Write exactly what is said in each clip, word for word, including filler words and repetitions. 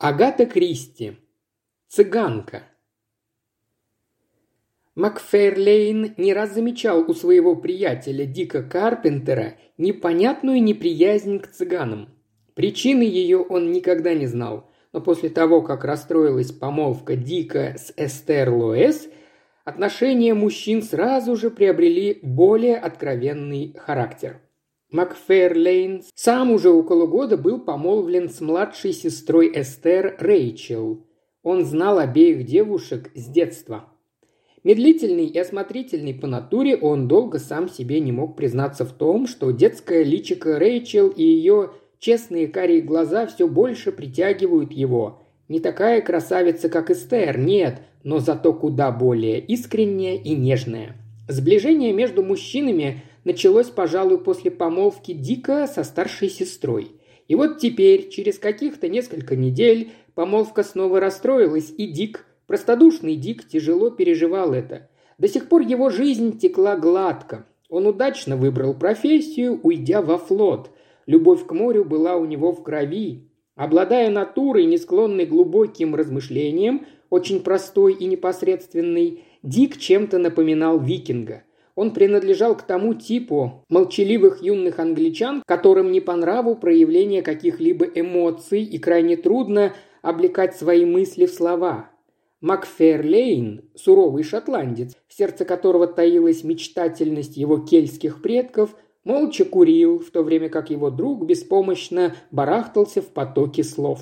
Агата Кристи. Цыганка. Макферлейн не раз замечал у своего приятеля Дика Карпентера непонятную неприязнь к цыганам. Причины ее он никогда не знал, но после того, как расстроилась помолвка Дика с Эстер Лоэс, отношения мужчин сразу же приобрели более откровенный характер. Макферлейн сам уже около года был помолвлен с младшей сестрой Эстер Рэйчел. Он знал обеих девушек с детства. Медлительный и осмотрительный по натуре, он долго сам себе не мог признаться в том, что детское личико Рэйчел и ее честные карие глаза все больше притягивают его. Не такая красавица, как Эстер, нет, но зато куда более искренняя и нежная. Сближение между мужчинами началось, пожалуй, после помолвки Дика со старшей сестрой. И вот теперь, через каких-то несколько недель, помолвка снова расстроилась, и Дик, простодушный Дик, тяжело переживал это. До сих пор его жизнь текла гладко. Он удачно выбрал профессию, уйдя во флот. Любовь к морю была у него в крови. Обладая натурой, не склонной к глубоким размышлениям, очень простой и непосредственный, Дик чем-то напоминал викинга. Он принадлежал к тому типу молчаливых юных англичан, которым не по нраву проявление каких-либо эмоций и крайне трудно облекать свои мысли в слова. Макферлейн, суровый шотландец, в сердце которого таилась мечтательность его кельтских предков, молча курил, в то время как его друг беспомощно барахтался в потоке слов.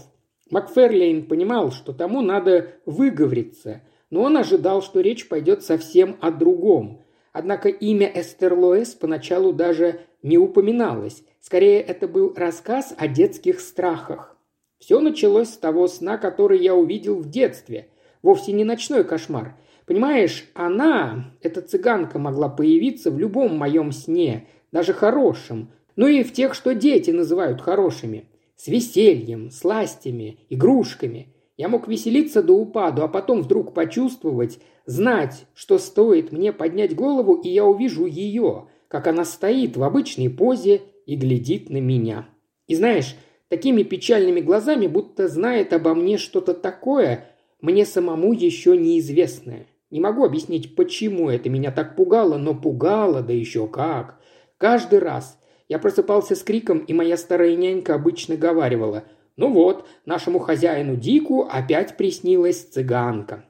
Макферлейн понимал, что тому надо выговориться, но он ожидал, что речь пойдет совсем о другом. Однако имя Эстер Лоэс поначалу даже не упоминалось. Скорее, это был рассказ о детских страхах. Все началось с того сна, который я увидел в детстве. Вовсе не ночной кошмар. Понимаешь, она, эта цыганка, могла появиться в любом моем сне, даже хорошем. Ну и в тех, что дети называют хорошими. С весельем, сластями, игрушками. Я мог веселиться до упаду, а потом вдруг почувствовать, знать, что стоит мне поднять голову, и я увижу ее, как она стоит в обычной позе и глядит на меня. И знаешь, такими печальными глазами, будто знает обо мне что-то такое, мне самому еще неизвестное. Не могу объяснить, почему это меня так пугало, но пугало, да еще как. Каждый раз я просыпался с криком, и моя старая нянька обычно говаривала: «Ну вот, нашему хозяину Дику опять приснилась цыганка».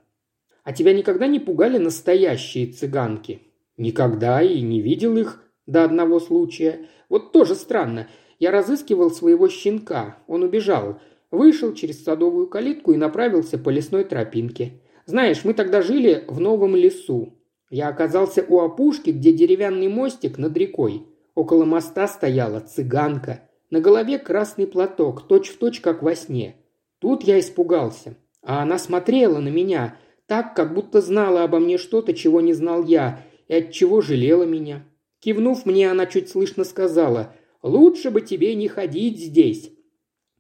«А тебя никогда не пугали настоящие цыганки?» «Никогда, и не видел их до одного случая. Вот тоже странно. Я разыскивал своего щенка. Он убежал. Вышел через садовую калитку и направился по лесной тропинке. Знаешь, мы тогда жили в новом лесу. Я оказался у опушки, где деревянный мостик над рекой. Около моста стояла цыганка. На голове красный платок, точь-в-точь, как во сне. Тут я испугался. А она смотрела на меня так, как будто знала обо мне что-то, чего не знал я, и отчего жалела меня. Кивнув мне, она чуть слышно сказала: «Лучше бы тебе не ходить здесь».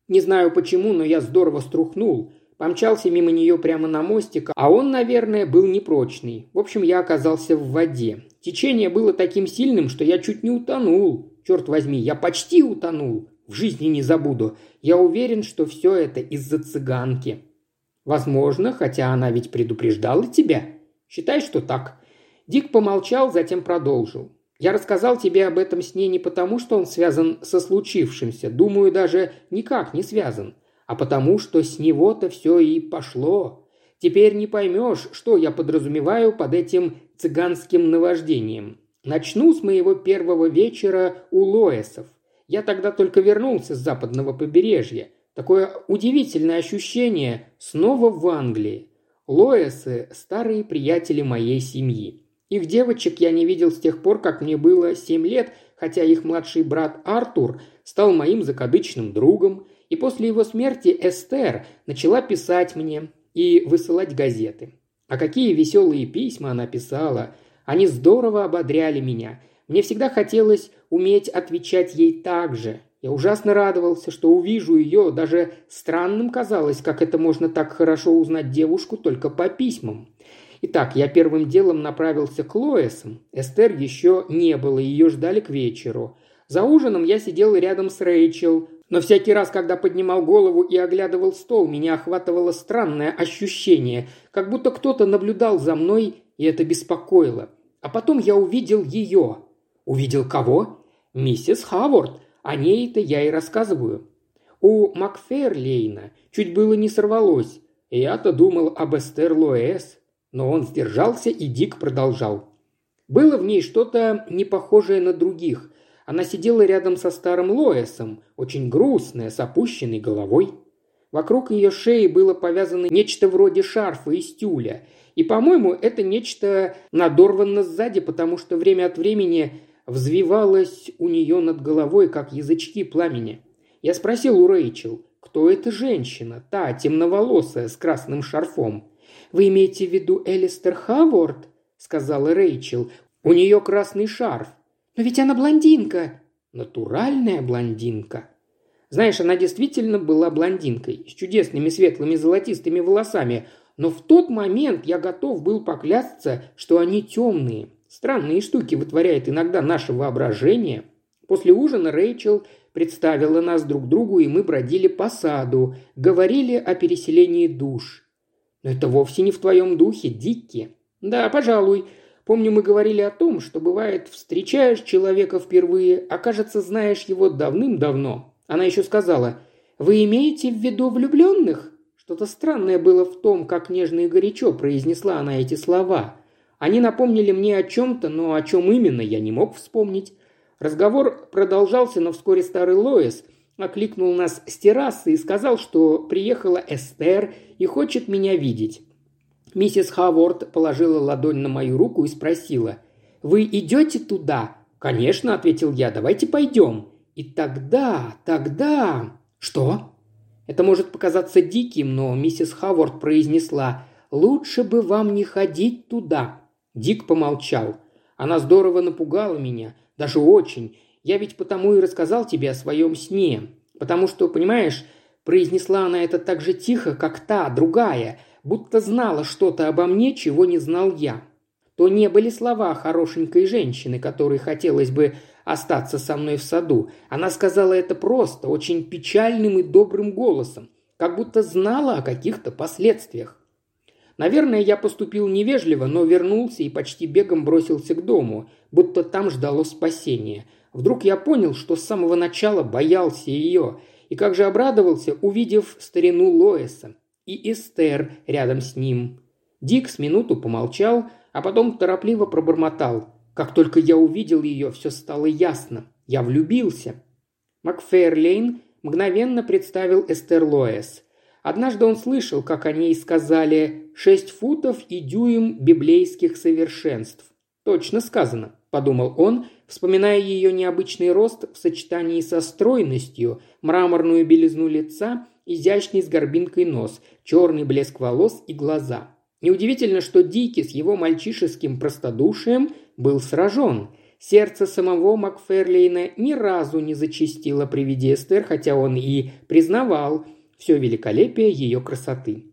Не знаю почему, но я здорово струхнул. Помчался мимо нее прямо на мостик, а он, наверное, был непрочный. В общем, я оказался в воде. Течение было таким сильным, что я чуть не утонул. Черт возьми, я почти утонул. В жизни не забуду. Я уверен, что все это из-за цыганки. Возможно, хотя она ведь предупреждала тебя. Считай, что так. Дик помолчал, затем продолжил. Я рассказал тебе об этом сне не потому, что он связан со случившимся. Думаю, даже никак не связан. А потому, что с него-то все и пошло. Теперь не поймешь, что я подразумеваю под этим цыганским наваждением. Начну с моего первого вечера у Лоэсов. Я тогда только вернулся с западного побережья. Такое удивительное ощущение снова в Англии. Лоэсы – старые приятели моей семьи. Их девочек я не видел с тех пор, как мне было семь лет, хотя их младший брат Артур стал моим закадычным другом. И после его смерти Эстер начала писать мне и высылать газеты. А какие веселые письма она писала! Они здорово ободряли меня. Мне всегда хотелось уметь отвечать ей так же. Я ужасно радовался, что увижу ее. Даже странным казалось, как это можно так хорошо узнать девушку только по письмам. Итак, я первым делом направился к Лоэсам. Эстер еще не было, ее ждали к вечеру. За ужином я сидел рядом с Рэйчел. Но всякий раз, когда поднимал голову и оглядывал стол, меня охватывало странное ощущение, как будто кто-то наблюдал за мной, и это беспокоило. А потом я увидел ее. Увидел кого? Миссис Хаворд. О ней-то я и рассказываю. У Макферлейна чуть было не сорвалось. Я-то думал об Эстер Лоэс. Но он сдержался, и Дик продолжал. Было в ней что-то не похожее на других. Она сидела рядом со старым Лоэсом, очень грустная, с опущенной головой. Вокруг ее шеи было повязано нечто вроде шарфа из тюля. И, по-моему, это нечто надорвано сзади, потому что время от времени взвивалось у нее над головой, как язычки пламени. Я спросил у Рэйчел, кто эта женщина, та темноволосая с красным шарфом. «Вы имеете в виду Элистер Хаворд?» – сказала Рэйчел. «У нее красный шарф». «Но ведь она блондинка». «Натуральная блондинка». Знаешь, она действительно была блондинкой, с чудесными светлыми золотистыми волосами, но в тот момент я готов был поклясться, что они темные. Странные штуки вытворяет иногда наше воображение. После ужина Рэйчел представила нас друг другу, и мы бродили по саду, говорили о переселении душ. «Но это вовсе не в твоем духе, Дикки». «Да, пожалуй. Помню, мы говорили о том, что бывает, встречаешь человека впервые, а кажется, знаешь его давным-давно». Она еще сказала, «Вы имеете в виду влюбленных?» Что-то странное было в том, как нежно и горячо произнесла она эти слова. Они напомнили мне о чем-то, но о чем именно я не мог вспомнить. Разговор продолжался, но вскоре старый Лоэс окликнул нас с террасы и сказал, что приехала Эстер и хочет меня видеть. Миссис Хаворд положила ладонь на мою руку и спросила, «Вы идете туда?» «Конечно», — ответил я, — «давайте пойдем». И тогда, тогда... Что? Это может показаться диким, но миссис Хаворд произнесла, «Лучше бы вам не ходить туда». Дик помолчал. Она здорово напугала меня, даже очень. Я ведь потому и рассказал тебе о своем сне. Потому что, понимаешь, произнесла она это так же тихо, как та, другая, будто знала что-то обо мне, чего не знал я. То не были слова хорошенькой женщины, которой хотелось бы остаться со мной в саду. Она сказала это просто, очень печальным и добрым голосом, как будто знала о каких-то последствиях. Наверное, я поступил невежливо, но вернулся и почти бегом бросился к дому, будто там ждало спасение. Вдруг я понял, что с самого начала боялся ее, и как же обрадовался, увидев старину Лоэса и Эстер рядом с ним. Дик с минуту помолчал, а потом торопливо пробормотал. Как только я увидел ее, все стало ясно. Я влюбился. Макферлейн мгновенно представил Эстер Лоэс. Однажды он слышал, как о ней сказали «шесть футов и дюйм библейских совершенств». «Точно сказано», – подумал он, вспоминая ее необычный рост в сочетании со стройностью, мраморную белизну лица, изящный с горбинкой нос, черный блеск волос и глаза. Неудивительно, что Дики с его мальчишеским простодушием был сражен. Сердце самого Макферлейна ни разу не зачастило при виде Эстер, хотя он и признавал все великолепие ее красоты.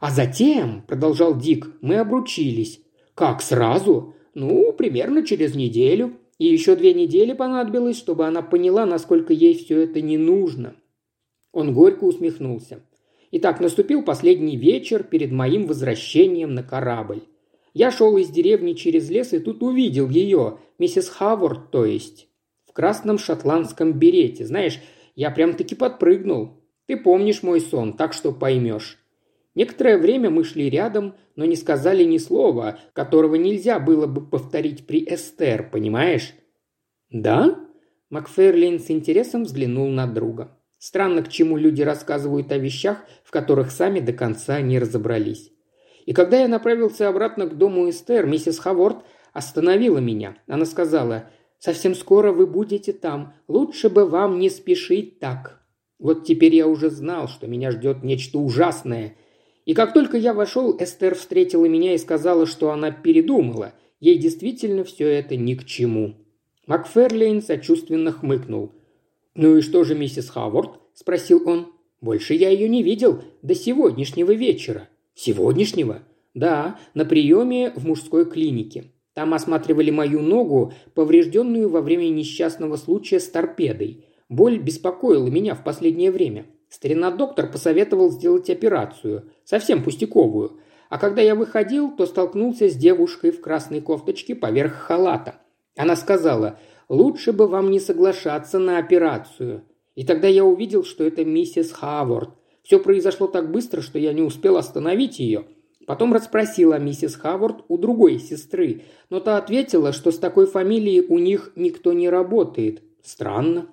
«А затем, — продолжал Дик, — мы обручились». «Как сразу?» «Ну, примерно через неделю». И еще две недели понадобилось, чтобы она поняла, насколько ей все это не нужно. Он горько усмехнулся. Итак, наступил последний вечер перед моим возвращением на корабль. Я шел из деревни через лес и тут увидел ее, миссис Хаворд, то есть, в красном шотландском берете. Знаешь, я прям-таки подпрыгнул. Ты помнишь мой сон, так что поймешь. Некоторое время мы шли рядом, но не сказали ни слова, которого нельзя было бы повторить при Эстер, понимаешь? Да? Макферлейн с интересом взглянул на друга. Странно, к чему люди рассказывают о вещах, в которых сами до конца не разобрались. И когда я направился обратно к дому Эстер, миссис Хаворд остановила меня. Она сказала, «Совсем скоро вы будете там. Лучше бы вам не спешить так». Вот теперь я уже знал, что меня ждет нечто ужасное. И как только я вошел, Эстер встретила меня и сказала, что она передумала. Ей действительно все это ни к чему. Макферлейн сочувственно хмыкнул. «Ну и что же, миссис Хаворд?» – спросил он. «Больше я ее не видел до сегодняшнего вечера». «Сегодняшнего?» «Да, на приеме в мужской клинике. Там осматривали мою ногу, поврежденную во время несчастного случая с торпедой. Боль беспокоила меня в последнее время. Старина-доктор посоветовал сделать операцию, совсем пустяковую. А когда я выходил, то столкнулся с девушкой в красной кофточке поверх халата. Она сказала, лучше бы вам не соглашаться на операцию. И тогда я увидел, что это миссис Хаворд. Все произошло так быстро, что я не успел остановить ее. Потом расспросила миссис Хаворд у другой сестры, но та ответила, что с такой фамилией у них никто не работает. Странно.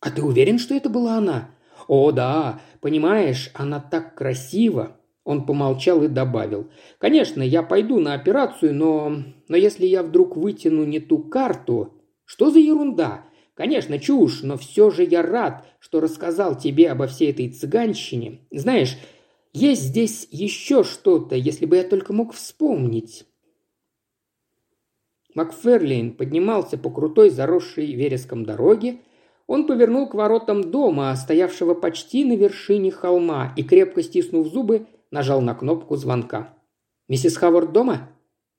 А ты уверен, что это была она? О, да, понимаешь, она так красива. Он помолчал и добавил. Конечно, я пойду на операцию, но... но если я вдруг вытяну не ту карту... Что за ерунда? Конечно, чушь, но все же я рад, что рассказал тебе обо всей этой цыганщине. Знаешь, есть здесь еще что-то, если бы я только мог вспомнить. Макферлейн поднимался по крутой, заросшей вереском дороге. Он повернул к воротам дома, стоявшего почти на вершине холма, и, крепко стиснув зубы, нажал на кнопку звонка. «Миссис Хаворд дома?»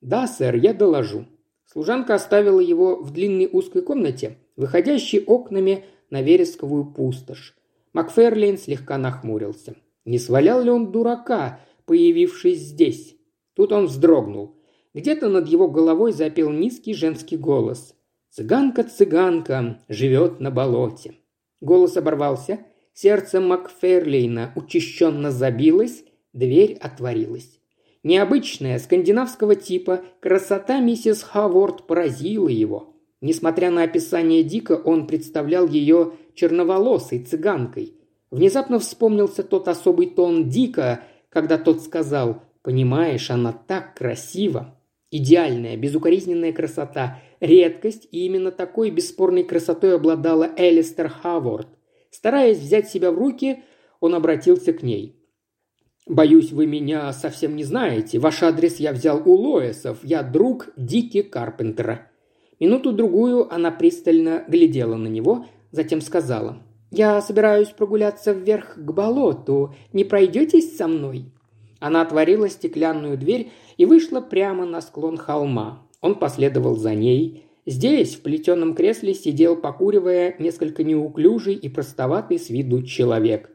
«Да, сэр, я доложу». Служанка оставила его в длинной узкой комнате, выходящей окнами на вересковую пустошь. Макферлейн слегка нахмурился. Не свалял ли он дурака, появившись здесь? Тут он вздрогнул. Где-то над его головой запел низкий женский голос. «Цыганка, цыганка, живет на болоте». Голос оборвался. Сердце Макферлейна учащенно забилось, дверь отворилась. Необычная, скандинавского типа, красота миссис Хаворд поразила его. Несмотря на описание Дика, он представлял ее черноволосой цыганкой. Внезапно вспомнился тот особый тон Дика, когда тот сказал «Понимаешь, она так красива». Идеальная, безукоризненная красота, редкость, и именно такой бесспорной красотой обладала Элистер Хаворд. Стараясь взять себя в руки, он обратился к ней. «Боюсь, вы меня совсем не знаете. Ваш адрес я взял у Лоэсов. Я друг Дики Карпентера». Минуту-другую она пристально глядела на него, затем сказала. «Я собираюсь прогуляться вверх к болоту. Не пройдетесь со мной?» Она отворила стеклянную дверь и вышла прямо на склон холма. Он последовал за ней. Здесь, в плетеном кресле, сидел, покуривая, несколько неуклюжий и простоватый с виду человек.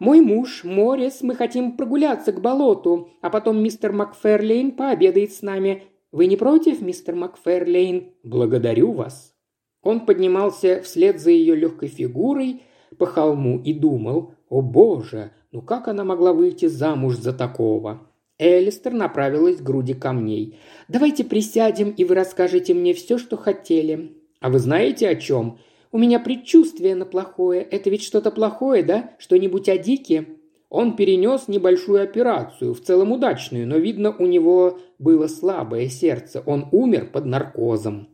«Мой муж, Моррис, мы хотим прогуляться к болоту, а потом мистер Макферлейн пообедает с нами. Вы не против, мистер Макферлейн? Благодарю вас». Он поднимался вслед за ее легкой фигурой по холму и думал, «О боже, ну как она могла выйти замуж за такого?» Элистер направилась к груди камней. «Давайте присядем, и вы расскажете мне все, что хотели». «А вы знаете, о чем?» «У меня предчувствие на плохое. Это ведь что-то плохое, да? Что-нибудь о Дике?» Он перенес небольшую операцию, в целом удачную, но, видно, у него было слабое сердце. Он умер под наркозом.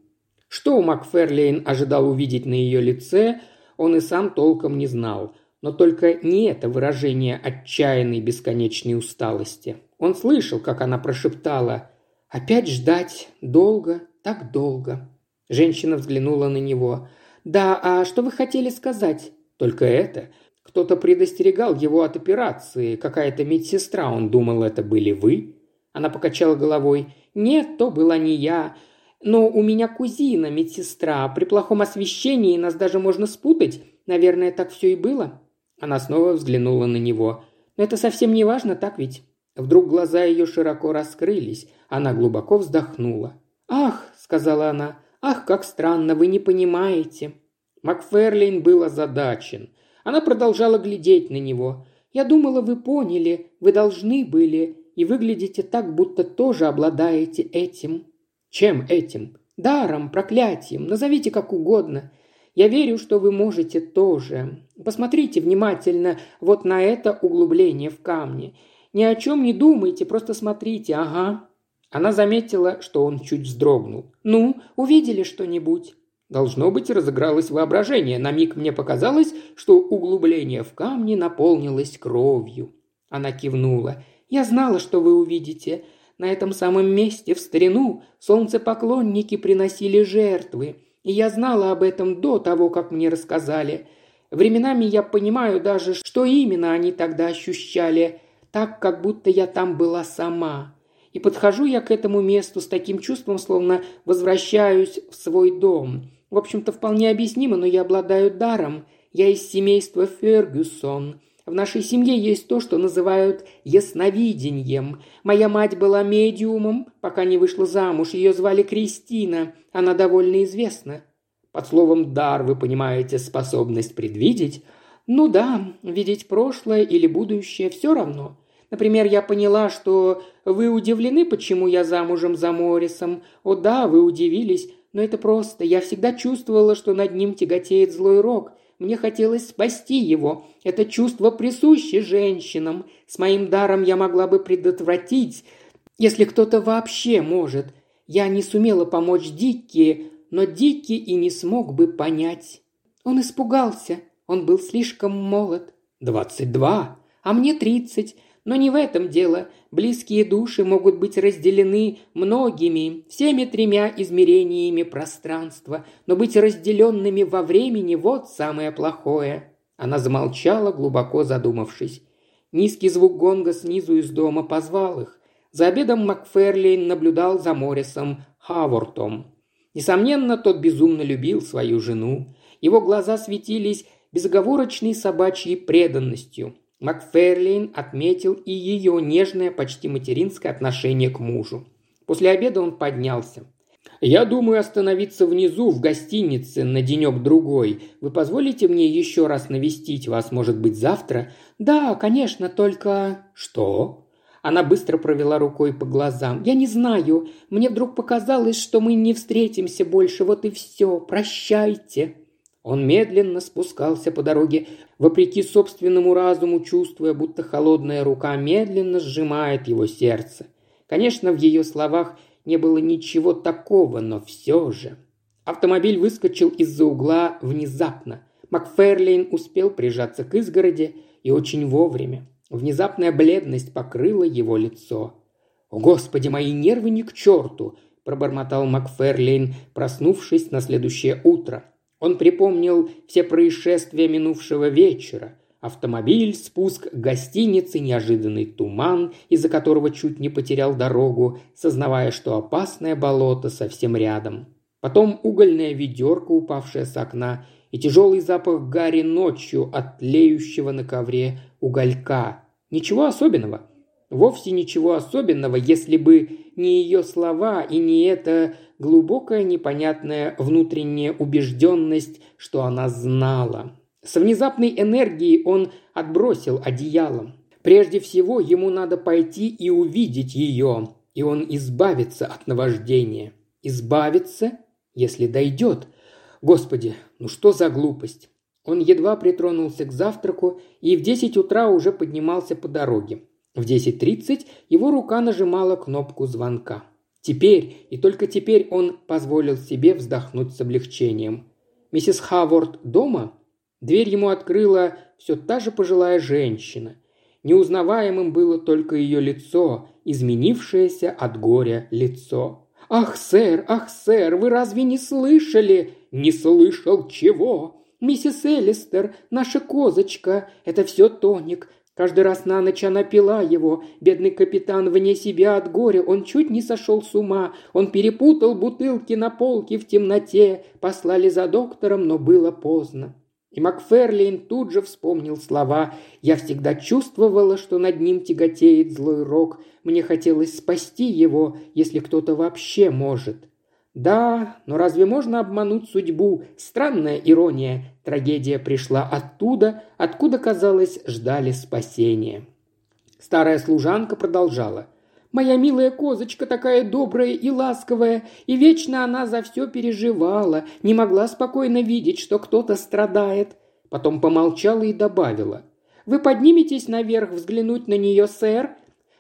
Что Макферлейн ожидал увидеть на ее лице, он и сам толком не знал. Но только не это выражение отчаянной бесконечной усталости. Он слышал, как она прошептала «Опять ждать. Долго, так долго». Женщина взглянула на него. «Да, а что вы хотели сказать?» «Только это. Кто-то предостерегал его от операции. Какая-то медсестра, он думал, это были вы?» Она покачала головой. «Нет, то была не я. Но у меня кузина, медсестра. При плохом освещении нас даже можно спутать. Наверное, так все и было». Она снова взглянула на него. «Но это совсем не важно, так ведь?» Вдруг глаза ее широко раскрылись. Она глубоко вздохнула. «Ах!» – сказала она. «Ах, как странно, вы не понимаете». Макферлейн был озадачен. Она продолжала глядеть на него. «Я думала, вы поняли, вы должны были, и выглядите так, будто тоже обладаете этим». «Чем этим?» «Даром, проклятием, назовите как угодно. Я верю, что вы можете тоже. Посмотрите внимательно вот на это углубление в камне. Ни о чем не думайте, просто смотрите, ага». Она заметила, что он чуть вздрогнул. «Ну, увидели что-нибудь?» Должно быть, разыгралось воображение. На миг мне показалось, что углубление в камне наполнилось кровью. Она кивнула. «Я знала, что вы увидите. На этом самом месте, в старину, солнцепоклонники приносили жертвы. И я знала об этом до того, как мне рассказали. Временами я понимаю даже, что именно они тогда ощущали, так, как будто я там была сама». И подхожу я к этому месту с таким чувством, словно возвращаюсь в свой дом. В общем-то, вполне объяснимо, но я обладаю даром. Я из семейства Фергюсон. В нашей семье есть то, что называют ясновидением. Моя мать была медиумом, пока не вышла замуж. Ее звали Кристина. Она довольно известна. Под словом «дар» вы понимаете способность предвидеть? Ну да, видеть прошлое или будущее, все равно. Например, я поняла, что вы удивлены, почему я замужем за Моррисом. О да, вы удивились, но это просто. Я всегда чувствовала, что над ним тяготеет злой рок. Мне хотелось спасти его. Это чувство присуще женщинам. С моим даром я могла бы предотвратить, если кто-то вообще может. Я не сумела помочь Дикки, но Дикки и не смог бы понять. Он испугался. Он был слишком молод. Двадцать два, а мне тридцать. Но не в этом дело. Близкие души могут быть разделены многими, всеми тремя измерениями пространства, но быть разделенными во времени – вот самое плохое». Она замолчала, глубоко задумавшись. Низкий звук гонга снизу из дома позвал их. За обедом Макферлейн наблюдал за Моррисом Хавортом. Несомненно, тот безумно любил свою жену. Его глаза светились безоговорочной собачьей преданностью. Макферлейн отметил и ее нежное, почти материнское отношение к мужу. После обеда он поднялся. «Я думаю остановиться внизу, в гостинице, на денек-другой. Вы позволите мне еще раз навестить вас, может быть, завтра?» «Да, конечно, только...» «Что?» Она быстро провела рукой по глазам. «Я не знаю. Мне вдруг показалось, что мы не встретимся больше. Вот и все. Прощайте». Он медленно спускался по дороге, вопреки собственному разуму, чувствуя, будто холодная рука медленно сжимает его сердце. Конечно, в ее словах не было ничего такого, но все же. Автомобиль выскочил из-за угла внезапно. Макферлейн успел прижаться к изгороди и очень вовремя. Внезапная бледность покрыла его лицо. «О, Господи, мои нервы ни к черту!» – пробормотал Макферлейн, проснувшись на следующее утро. Он припомнил все происшествия минувшего вечера. Автомобиль, спуск к гостинице, неожиданный туман, из-за которого чуть не потерял дорогу, сознавая, что опасное болото совсем рядом. Потом угольная ведерко, упавшая с окна, и тяжелый запах гари ночью от тлеющего на ковре уголька. Ничего особенного. Вовсе ничего особенного, если бы не ее слова и не это... глубокая непонятная внутренняя убежденность, что она знала. С внезапной энергией он отбросил одеяло. Прежде всего, ему надо пойти и увидеть ее, и он избавится от наваждения. Избавится, если дойдет. Господи, ну что за глупость! Он едва притронулся к завтраку и в десять утра уже поднимался по дороге. В десять тридцать его рука нажимала кнопку звонка. Теперь, и только теперь он позволил себе вздохнуть с облегчением. Миссис Хаворд дома? Дверь ему открыла все та же пожилая женщина. Неузнаваемым было только ее лицо, изменившееся от горя лицо. «Ах, сэр, ах, сэр, вы разве не слышали?» «Не слышал чего?» «Миссис Элистер, наша козочка, это все тоник». Каждый раз на ночь она пила его. Бедный капитан вне себя от горя. Он чуть не сошел с ума. Он перепутал бутылки на полке в темноте. Послали за доктором, но было поздно. И Макферлейн тут же вспомнил слова. «Я всегда чувствовала, что над ним тяготеет злой рок. Мне хотелось спасти его, если кто-то вообще может». Да, но разве можно обмануть судьбу? Странная ирония. Трагедия пришла оттуда, откуда, казалось, ждали спасения. Старая служанка продолжала. «Моя милая козочка такая добрая и ласковая, и вечно она за все переживала, не могла спокойно видеть, что кто-то страдает». Потом помолчала и добавила. «Вы подниметесь наверх взглянуть на нее, сэр?»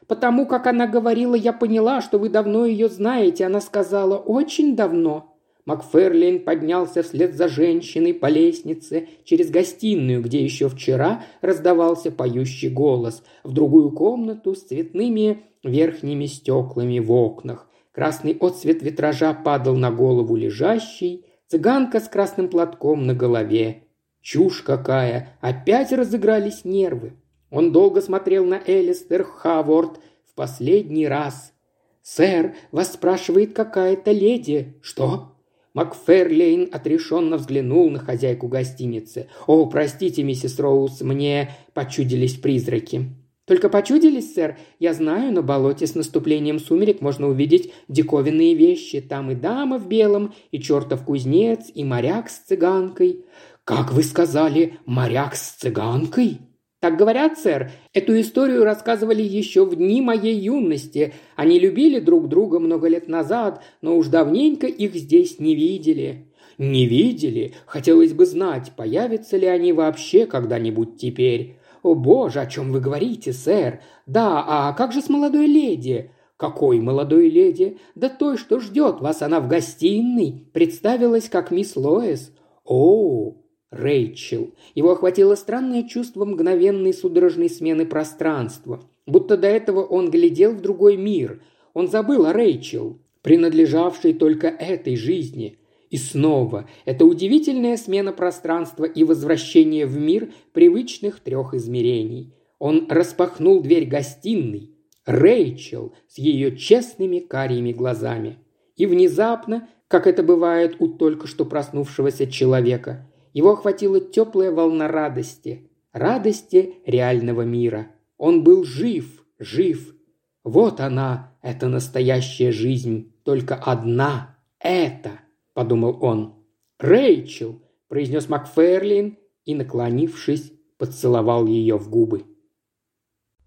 «Потому как она говорила, я поняла, что вы давно ее знаете», она сказала, «очень давно». Макферлейн поднялся вслед за женщиной по лестнице через гостиную, где еще вчера раздавался поющий голос, в другую комнату с цветными верхними стеклами в окнах. Красный отсвет витража падал на голову лежащей, цыганка с красным платком на голове. Чушь какая! Опять разыгрались нервы. Он долго смотрел на Элистер Хаворд в последний раз. «Сэр, вас спрашивает какая-то леди». «Что?» Макферлейн отрешенно взглянул на хозяйку гостиницы. «О, простите, миссис Роуз, мне почудились призраки». «Только почудились, сэр? Я знаю, на болоте с наступлением сумерек можно увидеть диковинные вещи. Там и дама в белом, и чертов кузнец, и моряк с цыганкой». «Как вы сказали, моряк с цыганкой?» «Так говорят, сэр. Эту историю рассказывали еще в дни моей юности. Они любили друг друга много лет назад, но уж давненько их здесь не видели». «Не видели? Хотелось бы знать, появятся ли они вообще когда-нибудь теперь». «О, боже, о чем вы говорите, сэр? Да, а как же с молодой леди?» «Какой молодой леди? Да той, что ждет вас, она в гостиной. Представилась как мисс Лоэс». «О-о-о!» Рэйчел. Его охватило странное чувство мгновенной судорожной смены пространства. Будто до этого он глядел в другой мир. Он забыл о Рэйчел, принадлежавшей только этой жизни. И снова эта удивительная смена пространства и возвращение в мир привычных трех измерений. Он распахнул дверь гостиной. Рэйчел с ее честными карими глазами. И внезапно, как это бывает у только что проснувшегося человека, его охватила теплая волна радости, радости реального мира. Он был жив, жив. Вот она, эта настоящая жизнь, только одна, это, подумал он. «Рэйчел», произнес Макферлейн и, наклонившись, поцеловал ее в губы.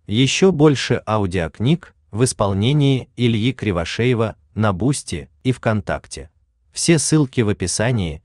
Еще больше аудиокниг в исполнении Ильи Кривошеева на Бусти и ВКонтакте. Все ссылки в описании.